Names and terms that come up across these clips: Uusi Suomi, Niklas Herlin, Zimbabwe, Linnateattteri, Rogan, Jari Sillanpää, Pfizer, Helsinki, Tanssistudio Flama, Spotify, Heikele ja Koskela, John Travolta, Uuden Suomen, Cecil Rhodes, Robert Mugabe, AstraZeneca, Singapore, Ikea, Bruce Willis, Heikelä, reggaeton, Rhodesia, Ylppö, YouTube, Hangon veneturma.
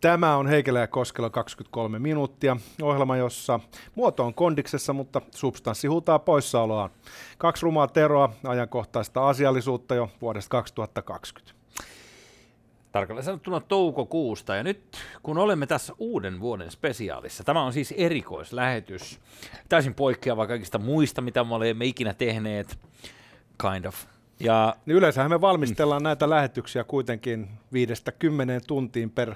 Tämä on Heikele ja Koskela 23 minuuttia, ohjelma, jossa muoto on kondiksessa, mutta substanssi huutaa poissaoloaan. Kaksi rumaa teroa, ajankohtaista asiallisuutta jo vuodesta 2020. Tarkalleen sanottuna toukokuusta, ja nyt kun olemme tässä uuden vuoden spesiaalissa, tämä on siis erikoislähetys, täysin poikkeava kaikista muista, mitä me olemme ikinä tehneet, kind of. Ja niin yleensähän me valmistellaan näitä lähetyksiä kuitenkin 5-10 tuntiin per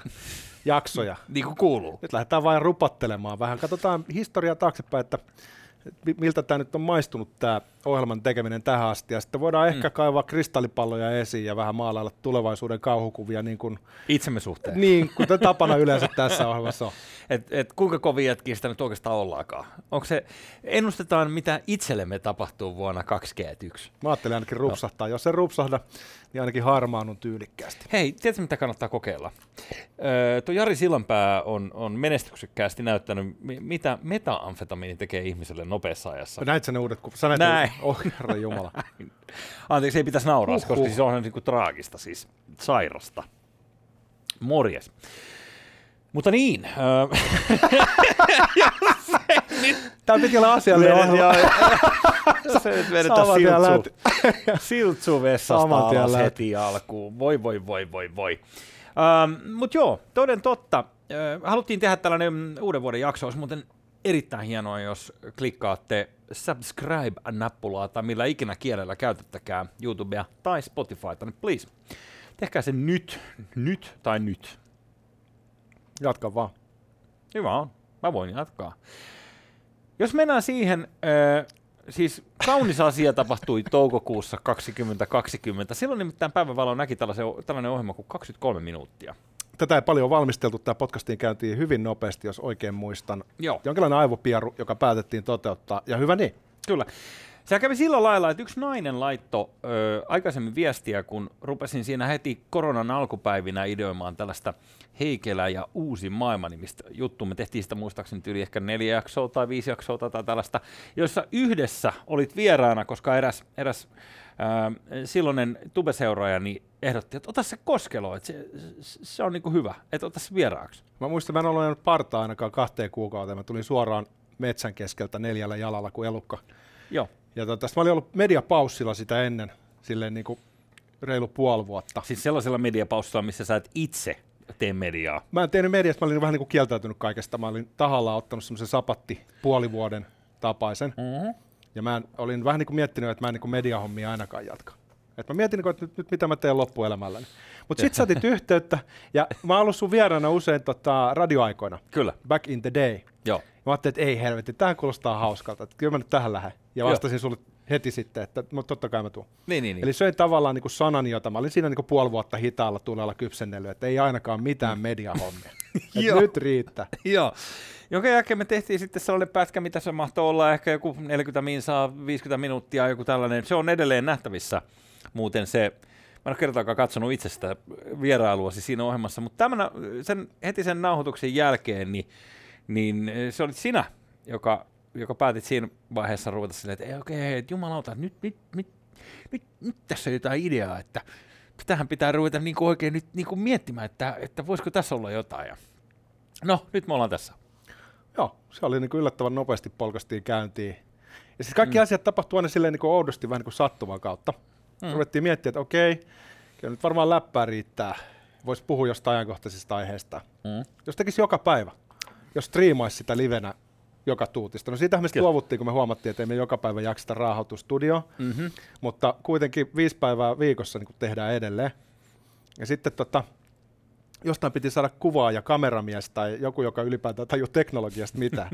jaksoja. Niin kuin kuuluu. Nyt lähdetään vain rupattelemaan vähän. Katsotaan historiaa taaksepäin, että miltä tämä nyt on maistunut tämä ohjelman tekeminen tähän asti. Ja sitten voidaan ehkä kaivaa kristallipalloja esiin ja vähän maalailla tulevaisuuden kauhukuvia. Niin kuin itsemme suhteen. Niin, kuten tapana yleensä tässä ohjelmassa on. Et kuinka kovin jätkiä sitä nyt oikeastaan ollaakaan? Ennustetaan, mitä itsellemme tapahtuu vuonna 2021. Mä ajattelin ainakin rupsahtaa. No. Jos en rupsahda, niin ainakin harmaanun tyylikkäästi. Hei, tiedätkö mitä kannattaa kokeilla? Tuo Jari Sillanpää on menestyksekkäästi näyttänyt, mitä metaamfetamiini tekee ihmiselle nopeassa ajassa. Näit sä ne uudet kuvat? Näin. Herra jumala. Anteeksi, ei pitäisi nauraa, koska siis onhan niinku traagista, siis sairasta. Morjes. Mutta niin. Tämä piti olla asiallinen ohjelma. Se nyt vedetään siltsuvessasta alas heti alkuun. Voi. Mutta joo, toden totta. Haluttiin tehdä tällainen uuden vuoden jakso. Olisi muuten erittäin hienoa, jos klikkaatte subscribe-nappulaa tai millä ikinä kielellä käytettäkään YouTubea tai Spotifyta. Please, tehkää se nyt. Jatka vaan. Hyvä on. Mä voin jatkaa. Jos mennään siihen, siis kaunis asia tapahtui toukokuussa 2020. Silloin nimittäin päivänvalo näki tällainen ohjelma kuin 23 minuuttia. Tätä ei paljon valmisteltu. Tämä podcastiin käyntiin hyvin nopeasti, jos oikein muistan. Joo. Jonkinlainen aivopieru, joka päätettiin toteuttaa. Ja hyvä niin. Kyllä. Se kävi sillä lailla, että yksi nainen laittoi aikaisemmin viestiä, kun rupesin siinä heti koronan alkupäivinä ideoimaan tällaista Heikelä ja uusi maailma -nimistä juttua. Me tehtiin sitä muistaakseni yli ehkä 4 jaksoa tai 5 jaksoa tai tällaista, jossa yhdessä olit vieraana, koska eräs silloinen tubeseuraajani ehdotti, että ota se Koskelo, että se on niinku hyvä, että ota se vieraaksi. Mä muistan, mä en ole jäänyt partaa ainakaan 2 kuukauteen. Mä tulin suoraan metsän keskeltä 4 jalalla kuin elukka. Joo. Ja mä olin ollut mediapaussilla sitä ennen, silleen niin kuin reilu puoli vuotta. Siis sellaisella mediapaussilla, missä sä et itse tee mediaa? Mä en tehnyt mediasta, mä olin vähän niin kuin kieltäytynyt kaikesta. Mä olin tahallaan ottanut semmoisen sapatti puolivuoden tapaisen. Mm-hmm. Ja mä olin vähän niin kuin miettinyt, että mä en niin kuin mediahommia ainakaan jatka. Et mä mietin, että nyt mitä mä teen loppuelämälläni. Mutta sit sä otit yhteyttä, ja mä oon ollut sun vieraana usein radioaikoina. Kyllä. Back in the day. Joo. Mä ajattelin, että ei helvetti, tähän kuulostaa hauskalta, että kyllä mä nyt tähän lähden. Ja vastasin sulle heti sitten, että totta kai mä tuun. Niin. Eli söin tavallaan niinku sanani, jota mä olin siinä niinku puoli vuotta hitaalla tulella kypsennellyt, että ei ainakaan mitään mediahommia. Nyt riittää. Joo. Jonka jälkeen me tehtiin sitten sellainen pätkä, mitä se mahtoi olla, ehkä joku 40 minsaa, 50 minuuttia, joku tällainen. Se on edelleen nähtävissä muuten se. Mä en ole kertaakaan katsonut itse sitä vierailuasi siinä ohjelmassa, mutta tämän, heti sen nauhoituksen jälkeen, niin se olit sinä, joka päätit siinä vaiheessa ruveta silleen, että okei, jumalauta, nyt tässä on jotain ideaa, että tähän pitää ruveta niinku oikein nyt niinku miettimään, että voisiko tässä olla jotain. Ja no, nyt me ollaan tässä. Joo, se oli niinku yllättävän nopeasti polkastiin käyntiin. Ja siis kaikki asiat tapahtuu aina silleen niinku oudosti, vähän niinku sattuman kautta. Ruvettiin miettimään, että okei, kyllä nyt varmaan läppää riittää. Voisi puhua jostain ajankohtaisista aiheista. Jos tekisi joka päivä, jos striimaisi sitä livenä joka tuutista. No siitähän me sitten luovuttiin, kun me huomattiin, että ei me joka päivä jakseta raahautua studioon, mutta kuitenkin 5 päivää viikossa niin tehdään edelleen. Ja sitten jostain piti saada kuvaa ja kameramies tai joku, joka ylipäätään tajuu teknologiasta mitään.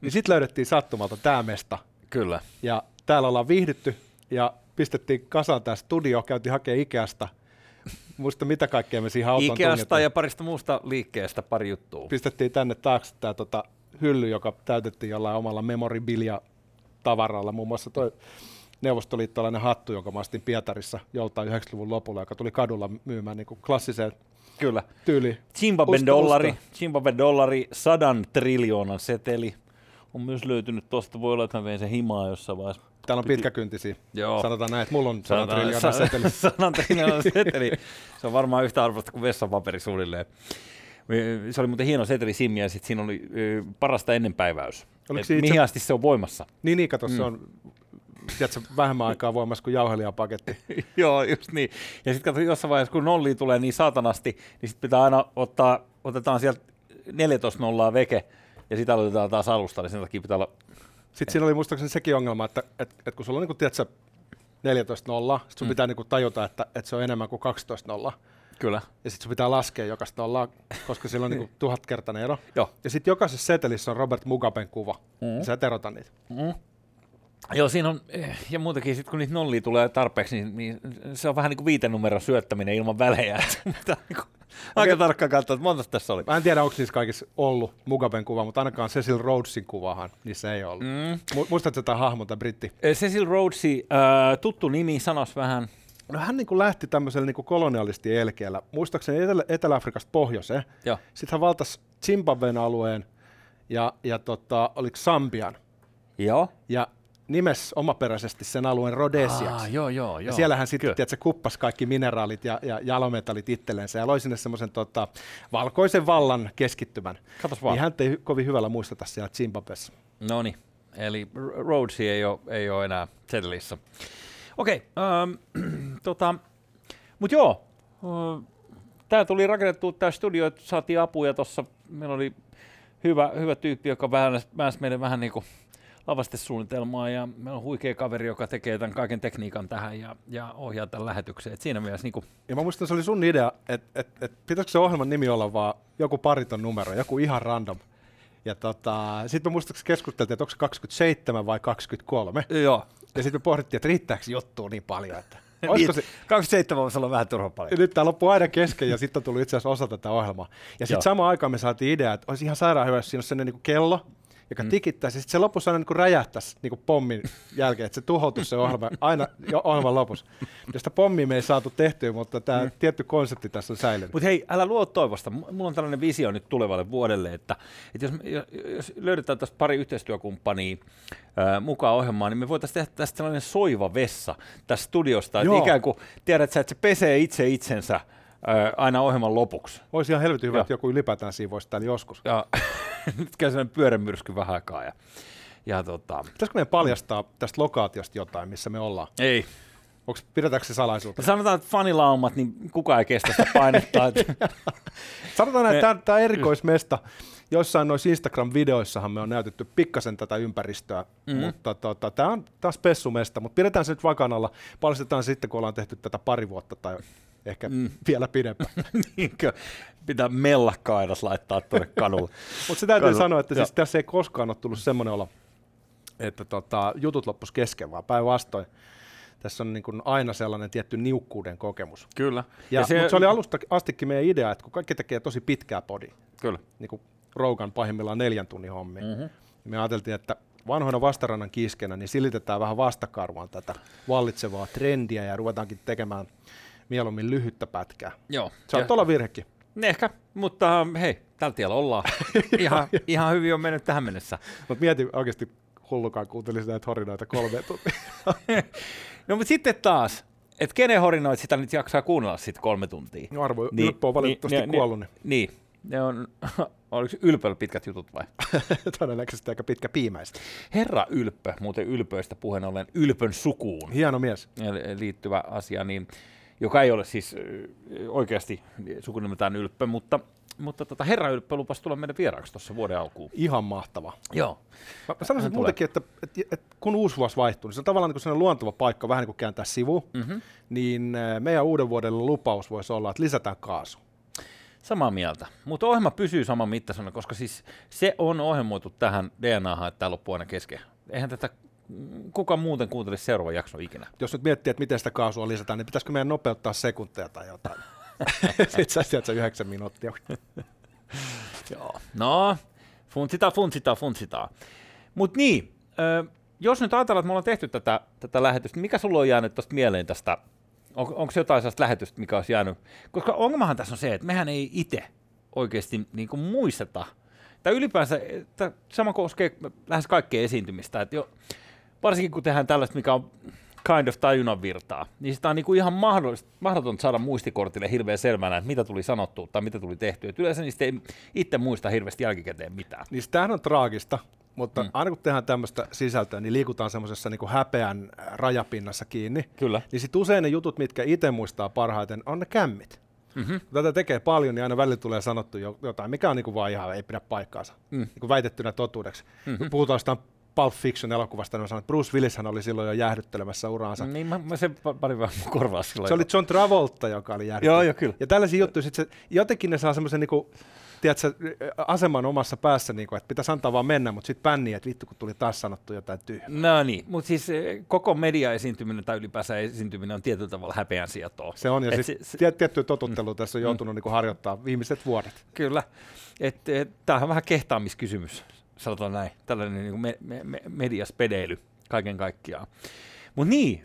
Niin sitten löydettiin sattumalta tämä mesta. Kyllä. Ja täällä ollaan viihdytty ja pistettiin kasaan tämä studio, käytiin hakemaan Ikeasta. Muista mitä kaikkea me siihen autoon tungetaan. Ikeasta ja parista muusta liikkeestä pari juttua. Pistettiin tänne taakse tämä hylly, joka täytettiin jollain omalla memorabilia-tavaralla. Muun muassa tuo neuvostoliittolainen hattu, jonka mä astin Pietarissa joltain 90-luvun lopulla, joka tuli kadulla myymään niin kuin klassiseen tyyliin. Zimbabwe dollari, 100 triljoonan seteli. On myös löytynyt tuosta, voi olla, että mä vein sen himaa jossain vaiheessa. Täällä on pitkäkyntisiä. Joo. Sanotaan näin, että mulla on 100 triljoonan seteli. Se on varmaan yhtä arvosta kuin vessanpaperi suunnilleen. Se oli muuten hieno setelisimmi ja sitten siinä oli parasta ennenpäiväys. Mihin asti se on voimassa? Niin, kato, se on tiedätkö, vähemmän aikaa voimassa kuin jauhelijapaketti. Joo, just niin. Ja sitten kato, jossain vaiheessa kun nollia tulee niin saatanasti, niin sitten pitää aina otetaan sieltä 14:00 veke ja sitten aloitetaan taas alusta, niin sen takia pitää olla... Sitten siinä oli muistaakseni sekin ongelma, että kun sulla on niin kuin, tiedätkö, 14:00, sitten sun pitää niin kuin tajuta, että se on enemmän kuin 12:00. Kyllä. Ja sitten sun pitää laskea jokaista nollaa, koska sillä on niin kuin 1000-kertainen ero. Joo. Ja sitten jokaisessa setelissä on Robert Mugaben kuva. Mm-hmm. Sä et erota niitä. Mm-hmm. Joo, siinä on, ja muutenkin sitten kun niitä nollia tulee tarpeeksi, niin se on vähän niin kuin viitenumeron syöttäminen ilman välejä. Aika tarkkaan katsoa, että monta tässä oli. Mä en tiedä, onko niissä kaikissa ollut Mugaben kuva, mutta ainakaan Cecil Rhodesin kuvahan niissä ei ollut. Mm. Muistatko tämän hahmon, tämän britti? Cecil Rhodes, tuttu nimi, sanos vähän. No hän niin kuin lähti tämmöiselle niin kuin kolonialistien elkeellä, muistaakseni Etelä-Afrikasta pohjoiseen. Sitten hän valtasi Zimbabwen alueen ja oliko Sambian. Joo. Ja nimes omaperäisesti sen alueen Rhodesiaksi. Joo. Ja siellähän sitten se kuppasi kaikki mineraalit ja jalometallit itsellensä ja loi sinne semmoisen valkoisen vallan keskittymän. Katos vaan. Niin hän ei kovin hyvällä muisteta siellä Zimbabwessa. No niin, eli Rhodesi ei ole enää setelissä. Okei, mutta joo, tää tuli rakennettua tää studio, että saatiin apuja tuossa. Meillä oli hyvä tyyppi, joka väänsi meille vähän niinku lavastesuunnitelmaa ja meillä on huikea kaveri, joka tekee tämän kaiken tekniikan tähän ja ohjaa tämän lähetykseen. Et siinä mielessä niinku... Ja mä muistan, se oli sun idea, että pitäisikö se ohjelman nimi olla vaan joku pariton numero, joku ihan random. Ja sitten me muistaakseni keskusteltiin, että onko se 27 vai 23. Joo. Ja sitten me pohdittiin, että riittääkö juttua niin paljon, että... Olisiko se... 27 voisi olla vähän turhan paljon. Nyt tämä loppuu aina kesken ja sitten on tullut itse asiassa osa tätä ohjelmaa. Ja sitten samaan aikaan me saatiin idea, että olisi ihan sairaan hyvä, jos siinä olisi sellainen niin kuin kello, joka tikittäisi, ja sitten se lopussa aina niin räjähtäisi niin pommin jälkeen, että se tuhoutuisi se ohjelma aina ohjelman lopussa. Ja sitä pommia me ei saatu tehtyä, mutta tämä tietty konsepti tässä on säilynyt. Mutta hei, älä luo toivosta. Mulla on tällainen visio nyt tulevalle vuodelle, että jos löydetään tästä pari yhteistyökumppania mukaan ohjelmaan, niin me voitaisiin tehdä tästä tällainen soiva vessa tästä studiosta. Että ikään kuin tiedät sä, että se pesee itse itsensä aina ohjelman lopuksi. Olisi ihan helvetin hyvä, että joku ylipäätään siivoisi täällä joskus. Nyt käy sellainen pyörämyrsky vähän aikaa. Pitäisikö meidän paljastaa tästä lokaatiosta jotain, missä me ollaan? Ei. Pidetäänkö se salaisuutta? Sanotaan, että fanilaumat, niin kukaan ei kestä sitä painetta. Sanotaan näin, että tämä erikoismesta, joissain noissa Instagram-videoissahan me on näytetty pikkasen tätä ympäristöä, mutta tämä on taas spessumesta, mutta pidetään se nyt vakanalla. Paljastetaan sitten, kun ollaan tehty tätä pari vuotta tai ehkä vielä pidempään. Niinkö? Pitää mellakka-aidas laittaa tuonne kadulle. Mutta se täytyy sanoa, että siis tässä ei koskaan ole tullut semmoinen olo, että jutut loppuisi kesken, vaan päinvastoin. Tässä on niin kuin aina sellainen tietty niukkuuden kokemus. Kyllä. Mutta se oli alusta astikin meidän idea, että kun kaikki tekee tosi pitkää podia, kyllä, niin kuin Rogan pahimmillaan 4 tunnin hommia, me ajateltiin, että vanhoina vastarannan kiiskenä niin silitetään vähän vastakarvaan tätä vallitsevaa trendiä ja ruvetaankin tekemään mieluummin lyhyttä pätkää. Joo. Saattaa olla virhekin. Ehkä, mutta hei, tällä tiellä ollaan. Ihan hyvin on mennyt tähän mennessä. Mutta mieti oikeasti hullukaan, kuuntelisi näitä horinoita 3 tuntia. No mutta sitten taas, että kenen horinoit sitä nyt jaksaa kuunnella sitten 3 tuntia? No arvo, niin, Ylppö on valitettavasti kuollut. Niin. Ne on, oliko Ylpöllä pitkät jutut vai? Todennäköisesti aika pitkä piimäistä. Herra Ylppö, muuten Ylpöistä puheen ollen Ylpön sukuun. Hieno mies. Liittyvä asia, niin... joka ei ole siis oikeasti sukunimeltään Ylppö, mutta Herra Ylppö lupasi tulla meidän vieraaksi tuossa vuoden alkuun. Ihan mahtava. Joo. Mä sanoisin muutenkin, että kun uusi vuosi vaihtuu, niin se on tavallaan niin luonteva paikka vähän niin kuin kääntää sivu, niin meidän uuden vuoden lupaus voisi olla, että lisätään kaasu. Samaa mieltä, mutta ohjelma pysyy saman mittaisena, koska siis se on ohjelmoitu tähän DNAhan, että tämä loppuu aina kesken. Eihän tätä... Kuka muuten kuuntelisi seuraavan jakson ikinä? Jos nyt miettii, että miten sitä kaasua lisätään, niin pitäisikö meidän nopeuttaa sekuntia tai jotain? Sitten sä sieltä 9 minuuttia. Joo. No, funtsitaan. Mutta niin, jos nyt ajatellaan, että me ollaan tehty tätä lähetystä, niin mikä sulla on jäänyt tuosta mieleen tästä? Onko jotain sellaista lähetystä, mikä olisi jäänyt? Koska ongelmahan tässä on se, että mehän ei itse oikeasti niin kuin muisteta. Tai ylipäänsä, tämä sama koskee lähes kaikkea esiintymistä. Varsinkin kun tehdään tällaista, mikä on kind of tajunnan virtaa, niin sitä on niin kuin ihan mahdotonta saada muistikortille hirveän selvänä, että mitä tuli sanottua tai mitä tuli tehtyä. Et yleensä niistä ei itse muista hirveästi jälkikäteen mitään. Niin tämähän on traagista, mutta aina kun tehdään tämmöistä sisältöä, niin liikutaan semmoisessa niin kuin häpeän rajapinnassa kiinni. Kyllä. Niin sitten usein ne jutut, mitkä itse muistaa parhaiten, on ne kämmit. Mm-hmm. Kun tätä tekee paljon, niin aina välillä tulee sanottu jotain, mikä on niin kuin vaan ihan ei pidä paikkaansa, niin kuin väitettynä totuudeksi. Mm-hmm. Kun puhutaan sitä Pulp Fiction-elokuvasta, niin mä sanon, että Bruce Willis oli silloin jo jäähdyttelemässä uraansa. Niin, mä sen parin vähän korvaa silloin. Se oli John Travolta, joka oli jäähdyttelemässä. Joo, kyllä. Ja tällaisia juttuja, sit se, jotenkin ne saa semmoisen niinku, tiedätkö, aseman omassa päässä, niinku, että pitäisi antaa vaan mennä, mutta sitten pänniä, että vittu, kun tuli taas sanottu jotain tyhjää. No niin, mutta siis koko mediaesiintyminen tai ylipäänsä esiintyminen on tietyllä tavalla häpeän sietoa. Se on, ja siis tiettyä totuttelua tässä on joutunut niinku harjoittamaan viimeiset vuodet. Kyllä, että tämähän on vähän kehtaamiskysymys. Sanotaan näin, tällainen niin mediaspedeily kaiken kaikkiaan. Mutta niin,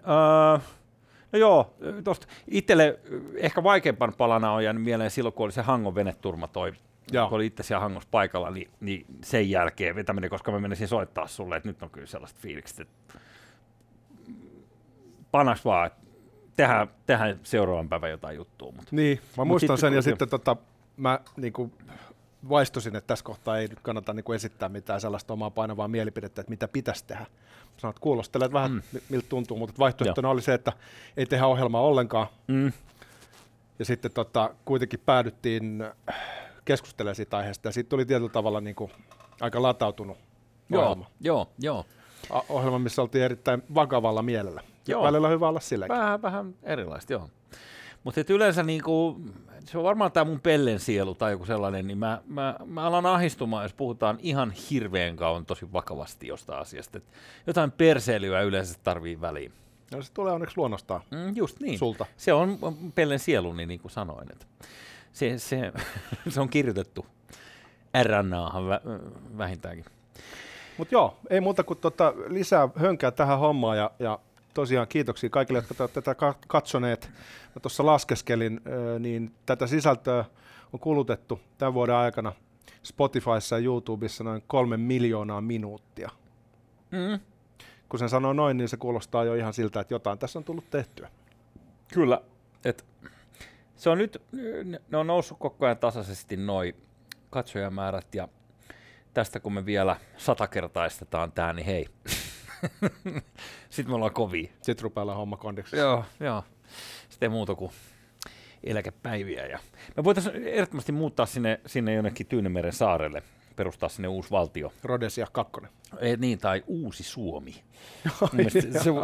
no joo, tosta itselle ehkä vaikeampan palana on jäänyt mieleen silloin, kun oli se Hangon veneturma toi, kun oli itse siellä Hangossa paikalla, niin sen jälkeen vetäminen, koska mä menisin soittaa sulle, että nyt on kyllä sellaiset fiilikset, että panas vaan, että tehdään seuraavan päivän jotain juttua. Mutta. Niin, mä muistan sen ja sitten mä niinku vaistosin, että tässä kohtaa ei nyt kannata niin kuin esittää mitään sellaista omaa painavaa mielipidettä, että mitä pitäisi tehdä. Sanoit, että kuulostelet vähän, miltä tuntuu, mutta vaihtoehtona oli se, että ei tehdä ohjelmaa ollenkaan. Mm. Ja sitten kuitenkin päädyttiin keskustelemaan siitä aiheesta, ja siitä tuli tietyllä tavalla niin kuin aika latautunut ohjelma. Joo. Ohjelma, missä oltiin erittäin vakavalla mielellä. Joo. Välillä on hyvä olla silläkin. Vähän erilaista, joo. Mutta yleensä niinku, se on varmaan tämä mun pellen sielu tai joku sellainen, niin mä alan ahdistumaan, jos puhutaan ihan hirveän kauan tosi vakavasti jostain asiasta. Et jotain perseilyä yleensä tarvii väliin. No se tulee onneksi luonnostaan. Just niin. Sulta. Se on pellen sieluni, niin kuin sanoin. Se on kirjoitettu RNAhan vähintäänkin. Mutta joo, ei muuta kuin lisää hönkää tähän hommaan ja tosiaan kiitoksia kaikille, jotka olette tätä katsoneet. Mä tuossa laskeskelin, niin tätä sisältöä on kulutettu tämän vuoden aikana Spotifyssa ja YouTubessa noin 3 miljoonaa minuuttia. Mm. Kun sen sanoo noin, niin se kuulostaa jo ihan siltä, että jotain tässä on tullut tehtyä. Kyllä. Se on nyt, ne on noussut koko ajan tasaisesti noi katsojamäärät, ja tästä kun me vielä 100-kertaistetaan tää, niin hei. Sitten me ollaan kovia. Sitten rupeaa homma kondeksissa. Joo. Sitten muuta kuin eläkepäiviä. Ja me voitaisiin ehdottomasti muuttaa sinne jonnekin Tyynemeren saarelle, perustaa sinne uusi valtio. Rhodesia 2. Niin, tai Uusi Suomi.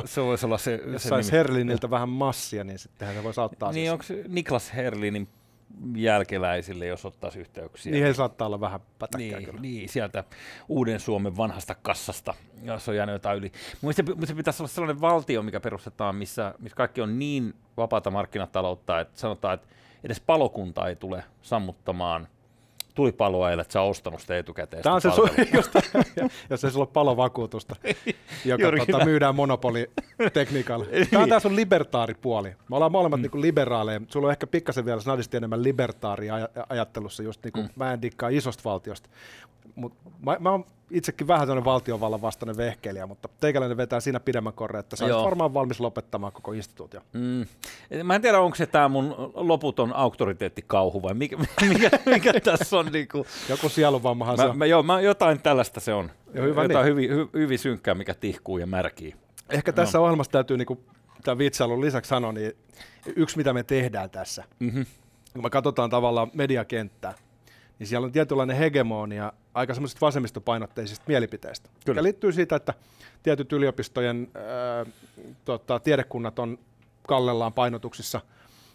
se voisi olla se. Jos saisi Herliniltä vähän massia, niin sittenhän se voisi auttaa. Niin, onko Niklas Herlinin jälkeläisille, jos ottaisi yhteyksiä. Niin he saattaa olla vähän pätäkkää kyllä. Niin, sieltä Uuden Suomen vanhasta kassasta, jos on jäänyt jotain yli. Mutta se pitäisi olla sellainen valtio, mikä perustetaan, missä kaikki on niin vapaata markkinataloutta, että sanotaan, että edes palokunta ei tule sammuttamaan tulipaloa, että sä on ostanut sitä etukäteen. Tämä on se jos ei sulla ole palovakuutusta, joka myydään monopolitekniikalla. Tämä on tää sun libertaaripuoli. Me ollaan molemmat niinku liberaaleja. Sulla on ehkä pikkasen vielä snadisti enemmän libertaaria ajattelussa, just niinku mä en dikkaa isosta valtiosta. Mut mä oon itsekin vähän tämmöinen valtiovallan vastainen vehkeilijä, mutta teikäläinen vetää siinä pidemmän korre, että sä olet varmaan valmis lopettamaan koko instituutio. Mä en tiedä, onko se tämä mun loputon auktoriteettikauhu vai mikä tässä on. Niinku. Joku sielunvammahan se on. Jotain tällaista se on. Jotain hyvin synkkää, mikä tihkuu ja märkii. Ehkä tässä ohjelmassa täytyy niinku, tämän vitsailun lisäksi sanoa, niin yksi mitä me tehdään tässä, kun me katsotaan tavallaan mediakenttää, niin siellä on tietynlainen hegemonia aika semmoisista vasemmistopainotteisista mielipiteistä, mikä liittyy siitä, että tietyt yliopistojen tiedekunnat on kallellaan painotuksissa,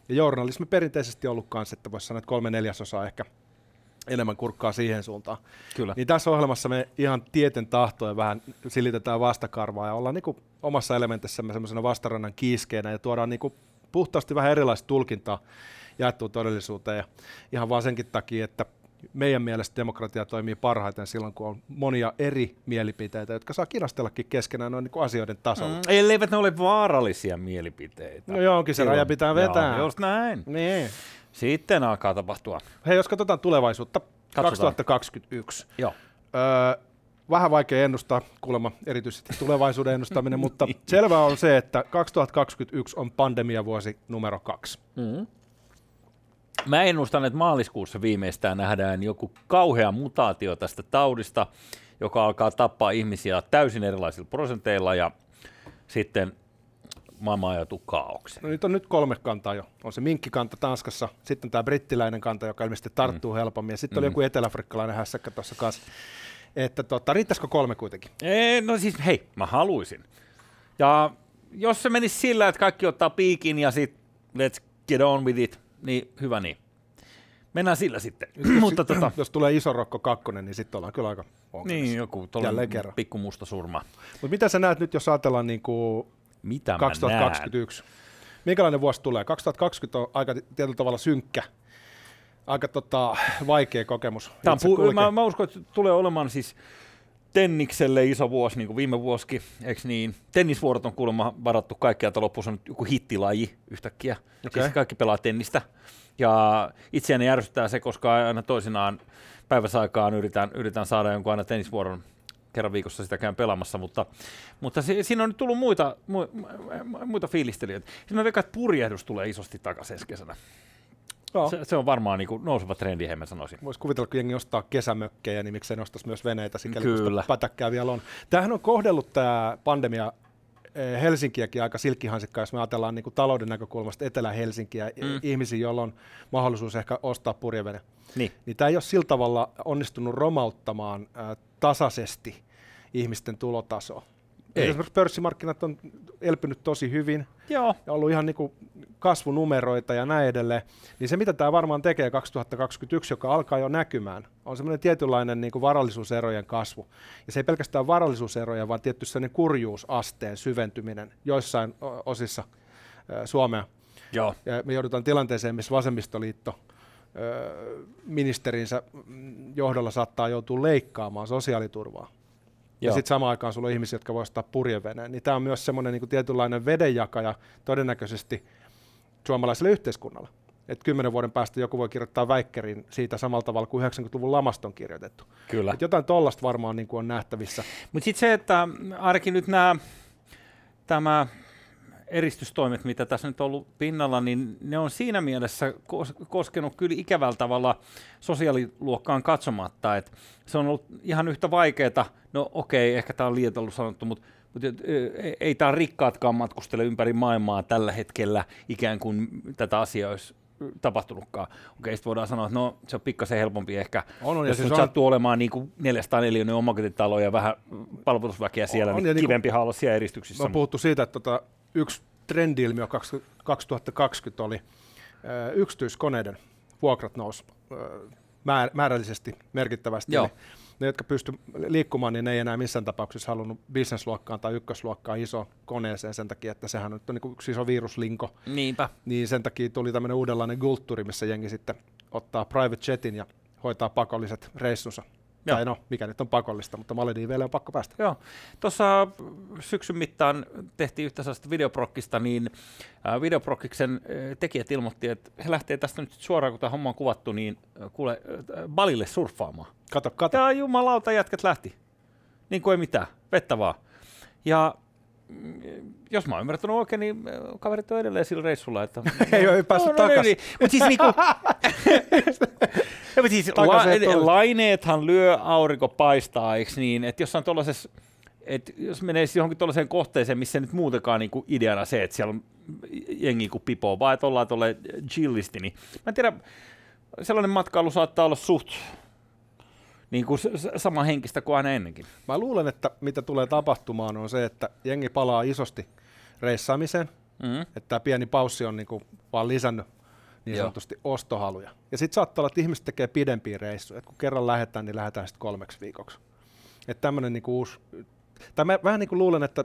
ja journalismi perinteisesti on ollut kanssa, että voisi sanoa, että 3/4 ehkä enemmän kurkkaa siihen suuntaan. Kyllä. Niin tässä ohjelmassa me ihan tieten tahtoen vähän silitetään vastakarvaa, ja ollaan niinku omassa elementissämme semmoisena vastarannan kiiskeenä, ja tuodaan niinku puhtaasti vähän erilaista tulkintaa jaettuun todellisuuteen, ja ihan vaan senkin takia, että meidän mielestä demokratia toimii parhaiten silloin, kun on monia eri mielipiteitä, jotka saa kinastellakin keskenään noin niin asioiden tasolla. Elleivät ne ole vaarallisia mielipiteitä. No joo, onkin se raja pitää vetää. Joo, just näin. Niin. Sitten alkaa tapahtua. Hei, jos katsotaan tulevaisuutta, 2021. Joo. Vähän vaikea ennustaa, kuulemma erityisesti tulevaisuuden ennustaminen, mutta selvää on se, että 2021 on pandemiavuosi numero 2. Mm-hmm. Mä ennustan, että maaliskuussa viimeistään nähdään joku kauhea mutaatio tästä taudista, joka alkaa tappaa ihmisiä täysin erilaisilla prosenteilla ja sitten maailma ajatuu kaaokseen. No niitä on nyt 3 kantaa jo. On se minkkikanta Tanskassa, sitten tämä brittiläinen kanta, joka ilmeisesti tarttuu helpommin ja sitten oli joku eteläafrikkalainen hässäkkä tuossa kanssa. Että riittäisikö 3 kuitenkin? Ei, no siis hei, mä haluisin. Ja jos se menisi sillä, että kaikki ottaa piikin ja sitten let's get on with it, niin hyvä niin. Mennään sillä sitten. Jos tulee iso rokko 2, niin sitten ollaan kyllä aika ongelmassa. Niin, joku pikku musta surma. Mutta mitä sä näet nyt, jos ajatellaan niin kuin mitä 2021? Minkälainen vuosi tulee? 2020 on aika tietyllä tavalla synkkä. Aika vaikea kokemus. Mä uskon, että tulee olemaan siis tennikselle iso vuosi, niin kuin viime vuosikin, eikö niin? Tennisvuorot on kuulemma varattu kaikkea, että loppuun on joku hittilaji yhtäkkiä. Okay. Siis kaikki pelaa tennistä. Ja itseäni järsyttää se, koska aina toisinaan päiväsaikaan yritän saada jonkun aina tennisvuoron. Kerran viikossa sitä käyn pelaamassa, mutta siinä on nyt tullut muita fiilistelijöitä. Sitten mä veikkaan, että purjehdus tulee isosti takaisin ensi kesänä. No. Se on varmaan niin kuin nouseva trendi, mä sanoisin. Voisi kuvitella, kun jengi ostaa kesämökkejä, niin miksei nostaisi myös veneitä, sikäli kun pätäkkää vielä on. Tämähän on kohdellut tämä pandemia Helsinkiäkin aika silkkihansikkaa, jos me ajatellaan niin kuin talouden näkökulmasta Etelä-Helsinkiä, ihmisiä, joilla on mahdollisuus ehkä ostaa purjevene. Niin tämä ei ole sillä tavalla onnistunut romauttamaan tasaisesti ihmisten tulotasoa. Esimerkiksi pörssimarkkinat on elpynyt tosi hyvin. Joo. Ja ollut ihan niin kuin kasvunumeroita ja näin edelleen. Niin se, mitä tämä varmaan tekee 2021, joka alkaa jo näkymään, on semmoinen tietynlainen niin kuin varallisuuserojen kasvu. Ja se ei pelkästään varallisuuseroja, vaan tietty sellainen kurjuusasteen syventyminen joissain osissa Suomea. Joo. Ja me joudutaan tilanteeseen, missä vasemmistoliitto ministerinsä johdolla saattaa joutua leikkaamaan sosiaaliturvaa. Ja sitten samaan aikaan sulla on ihmisiä, jotka voi ostaa purjeveneen. Niin tämä on myös semmoinen niin kuin tietynlainen vedenjakaja todennäköisesti suomalaiselle yhteiskunnalle. Että 10 vuoden päästä joku voi kirjoittaa väikkärin siitä samalla tavalla kuin 90-luvun lamasta on kirjoitettu. Kyllä. Et jotain tollasta varmaan niin kuin on nähtävissä. Mutta sitten se, että ainakin nyt tämä eristystoimet, mitä tässä nyt on ollut pinnalla, niin ne on siinä mielessä koskenut kyllä ikävällä tavalla sosiaaliluokkaan katsomatta. Et se on ollut ihan yhtä vaikeaa, no okei, ehkä tämä on liioitellut sanottu, mutta ei tämä rikkaatkaan matkustele ympäri maailmaa tällä hetkellä ikään kuin tätä asiaa olisi tapahtunutkaan. Okei, sitten voidaan sanoa, että no se on pikkasen helpompi ehkä. Ja se sattuu olemaan niin kuin 404 omakotitaloja ja vähän palvelusväkeä siellä, niin kivempi olla siellä eristyksissä. On puhuttu siitä, että yksi trendi-ilmiö 2020 oli yksityiskoneiden vuokrat nousi määrällisesti merkittävästi. Joo. Ne, jotka pystyivät liikkumaan, niin ne ei enää missään tapauksessa halunnut bisnesluokkaan tai ykkösluokkaan isoon koneeseen sen takia, että sehän nyt on niin kuin yksi iso viruslinko. Niinpä. Niin sen takia tuli tämmöinen uudenlainen kulttuuri, missä jengi sitten ottaa private jetin ja hoitaa pakolliset reissunsa. Joo. Tai no, mikä nyt on pakollista, mutta Malediiveille on pakko päästä. Joo. Tuossa syksyn mittaan tehtiin yhtä sellaista videoprokkista, niin videoprokkiksen tekijät ilmoitti, että he lähtee tästä nyt suoraan, kun tämä homma on kuvattu, niin kuule Balille surffaamaan. Kato. Ja jumalauta, jätkät lähti. Niin kuin ei mitään, vettä vaan. Ja jos mä oon ymmärtänyt oikein, niin kaverit on edelleen sillä reissulla, että ei ole päässyt takaisin. Mutta siis niinku laineethan lyö, aurinko paistaa, eikö niin? Että jossain tuollaisessa, että jos menee johonkin tuollaiseen kohteeseen, missä nyt muutenkaan niinku ideana se, että siellä on jengi kuin pipoo, vaan että ollaan tuolle chillisti, niin mä en tiedä, sellainen matkailu saattaa olla suht niin kuin sama henkistä kuin aina ennenkin. Mä luulen, että mitä tulee tapahtumaan on se, että jengi palaa isosti reissaamiseen, että tämä pieni paussi on niin kuin vaan lisännyt niin sanotusti ostohaluja. Ja sitten saattaa olla, että ihmiset tekee pidempiä reissuja. Et kun kerran lähdetään, niin lähdetään sitten 3 viikoksi. Että tämmöinen niin kuin uusi. Tai mä vähän niin kuin luulen, että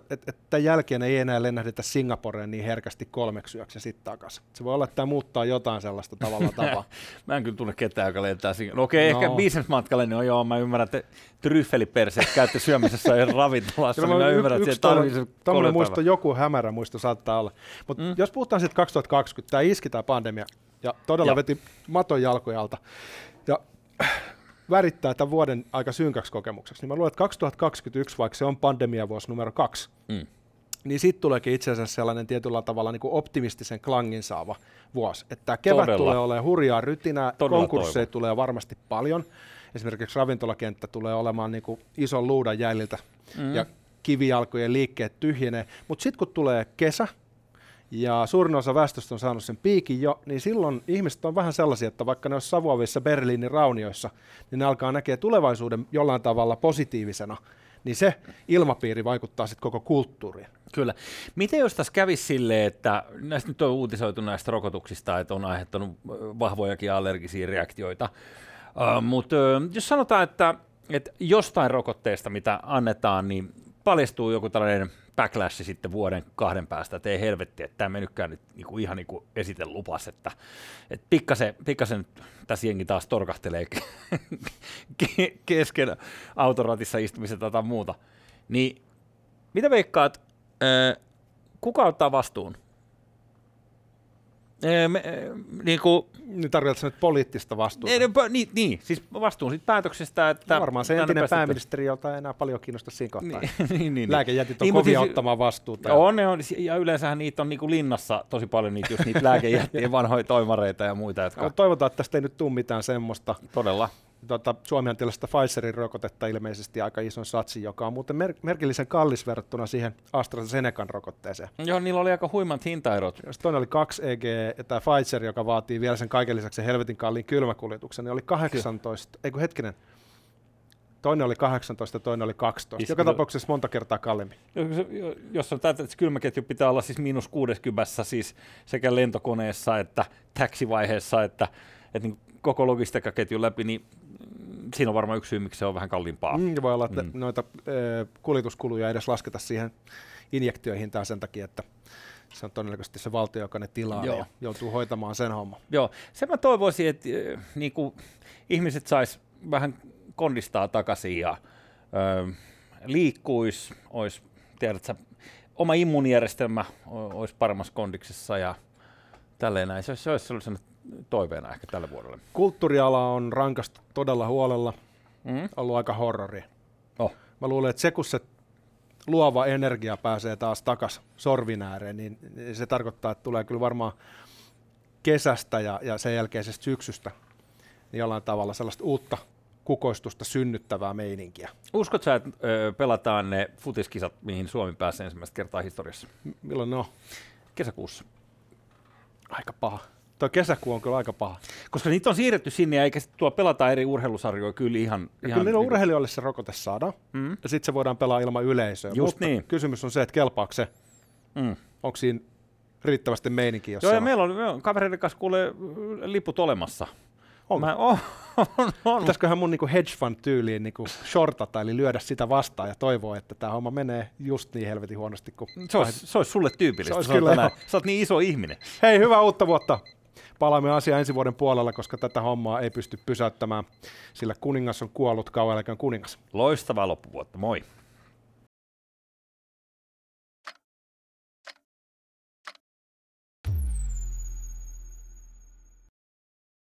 tämän jälkeen ei enää lennähdetä Singaporeen niin herkästi 3 yöksi ja sitten takaisin. Se voi olla, että tämä muuttaa jotain sellaista tavalla. Mä en kyllä tunne ketään, joka lentää Singaporeen. No okei, ehkä bisnesmatkalle, niin joo, mä ymmärrän, että tryffeliperseet käytte syömisessä ja ravintolassa, niin mä ymmärrän, että se tarvitsee 3 muisto, joku hämärä muisto saattaa olla. Mutta jos puhutaan siitä 2020, tämä iski tämä pandemia ja todella veti maton jalkojalta. Ja värittää tämän vuoden aika synkäksi kokemukseksi, niin mä luulen, että 2021, vaikka se on pandemiavuosi numero 2, niin sitten tuleekin itse asiassa sellainen tietyllä tavalla niin kuin optimistisen klangin saava vuosi. Että tämä kevät tulee olemaan hurjaa rytinää, konkursseja tulee varmasti paljon. Esimerkiksi ravintolakenttä tulee olemaan niin kuin ison luudan jäljiltä ja kivijalkojen liikkeet tyhjenee. Mutta sitten kun tulee kesä ja suurin osa väestöstä on saanut sen piikin jo, niin silloin ihmiset on vähän sellaisia, että vaikka ne olisi savuavissa Berliinin raunioissa, niin ne alkaa näkee tulevaisuuden jollain tavalla positiivisena. Niin se ilmapiiri vaikuttaa sitten koko kulttuuriin. Kyllä. Miten jos tässä kävisi silleen, että näistä nyt on uutisoitu näistä rokotuksista, että on aiheuttanut vahvojakin allergisia reaktioita, mutta jos sanotaan, että jostain rokotteesta, mitä annetaan, niin paljastuu joku tällainen backlash sitten vuoden 2 päästä, että ei helvetti, että tämä menykään nyt niinku ihan niin kuin esite lupas, että pikkasen tässä jengi taas torkahtelee kesken autoratissa istumista tai muuta. Niin mitä veikkaat, kuka ottaa vastuun? Niin tarkoitatko nyt poliittista vastuuta? Niin, siis vastuun siitä päätöksestä. Että no varmaan se entinen pääministeri, jolta ei enää paljon kiinnosta siinä kohtaa. Lääkejätit on kovia ottamaan vastuuta. Joo, ja yleensähän niitä on niinku linnassa tosi paljon, niitä, just niitä lääkejättien vanhoja toimareita ja muita. Jotka... No, toivotaan, että tästä ei nyt tule mitään semmoista. Todella. Suomihan tilasta Pfizerin rokotetta ilmeisesti aika ison satsin, joka on muuten merkillisen kallis verrattuna siihen AstraZenecan rokotteeseen. Joo, niillä oli aika huimat hintaerot. Jos toinen oli 2 EG, tämä Pfizer, joka vaatii vielä sen kaiken lisäksi helvetin kalliin kylmäkuljetuksen, niin oli 18, eiku hetkinen, toinen oli 18 ja toinen oli 12, joka tapauksessa monta kertaa kalliimpi. Jos on tätä, että kylmäketju pitää olla siis -60 siis sekä lentokoneessa että taksivaiheessa, että niin koko logistiikkaketjun läpi, niin siinä on varmaan yksi syy, miksi se on vähän kalliimpaa. Voi olla, että noita kuljetuskuluja ei edes lasketa siihen injektiohintaan sen takia, että se on todennäköisesti se valtio, joka ne tilaa ja joutuu hoitamaan sen homman. Joo, sen mä toivoisin, että niinku, ihmiset sais vähän kondistaa takaisin ja liikkuisi, oma immuunijärjestelmä olisi paremmassa kondiksessa ja tälleen näin. Se olisi sellainen toiveena ehkä tällä vuodelle. Kulttuuriala on rankasta todella huolella, ollut aika horroria. Mä luulen, että se kun se luova energia pääsee taas takaisin sorvin ääreen, niin se tarkoittaa, että tulee kyllä varmaan kesästä ja sen jälkeisestä syksystä niin jollain tavalla sellaista uutta kukoistusta synnyttävää meininkiä. Uskotko sä, että pelataan ne futiskisat, mihin Suomi pääsee ensimmäistä kertaa historiassa? Milloin ne on? Kesäkuussa. Aika paha. Tuo kesäkuu on kyllä aika paha. Koska niitä on siirretty sinne, eikä tuo pelata eri urheilusarjoja kyllä ihan kyllä niillä urheilijoille se rokote saadaan, ja sitten se voidaan pelaa ilman yleisöä. Mutta niin. Kysymys on se, että kelpaako se? Onko siinä riittävästi meininkiä? Joo, ja meillä on kavereiden kanssa kuulee liput olemassa. Pitäisiköhän mun niinku hedge fund -tyyliin niinku shortata, eli lyödä sitä vastaan ja toivoa, että tämä homma menee just niin helvetin huonosti kuin... Se olisi sulle tyypillistä. Sä oot niin iso ihminen. Hei, hyvää uutta vuotta! Palaamme asiaan ensi vuoden puolella, koska tätä hommaa ei pysty pysäyttämään, sillä kuningas on kuollut, kauan eläköön kuningas. Loistavaa loppuvuotta, moi!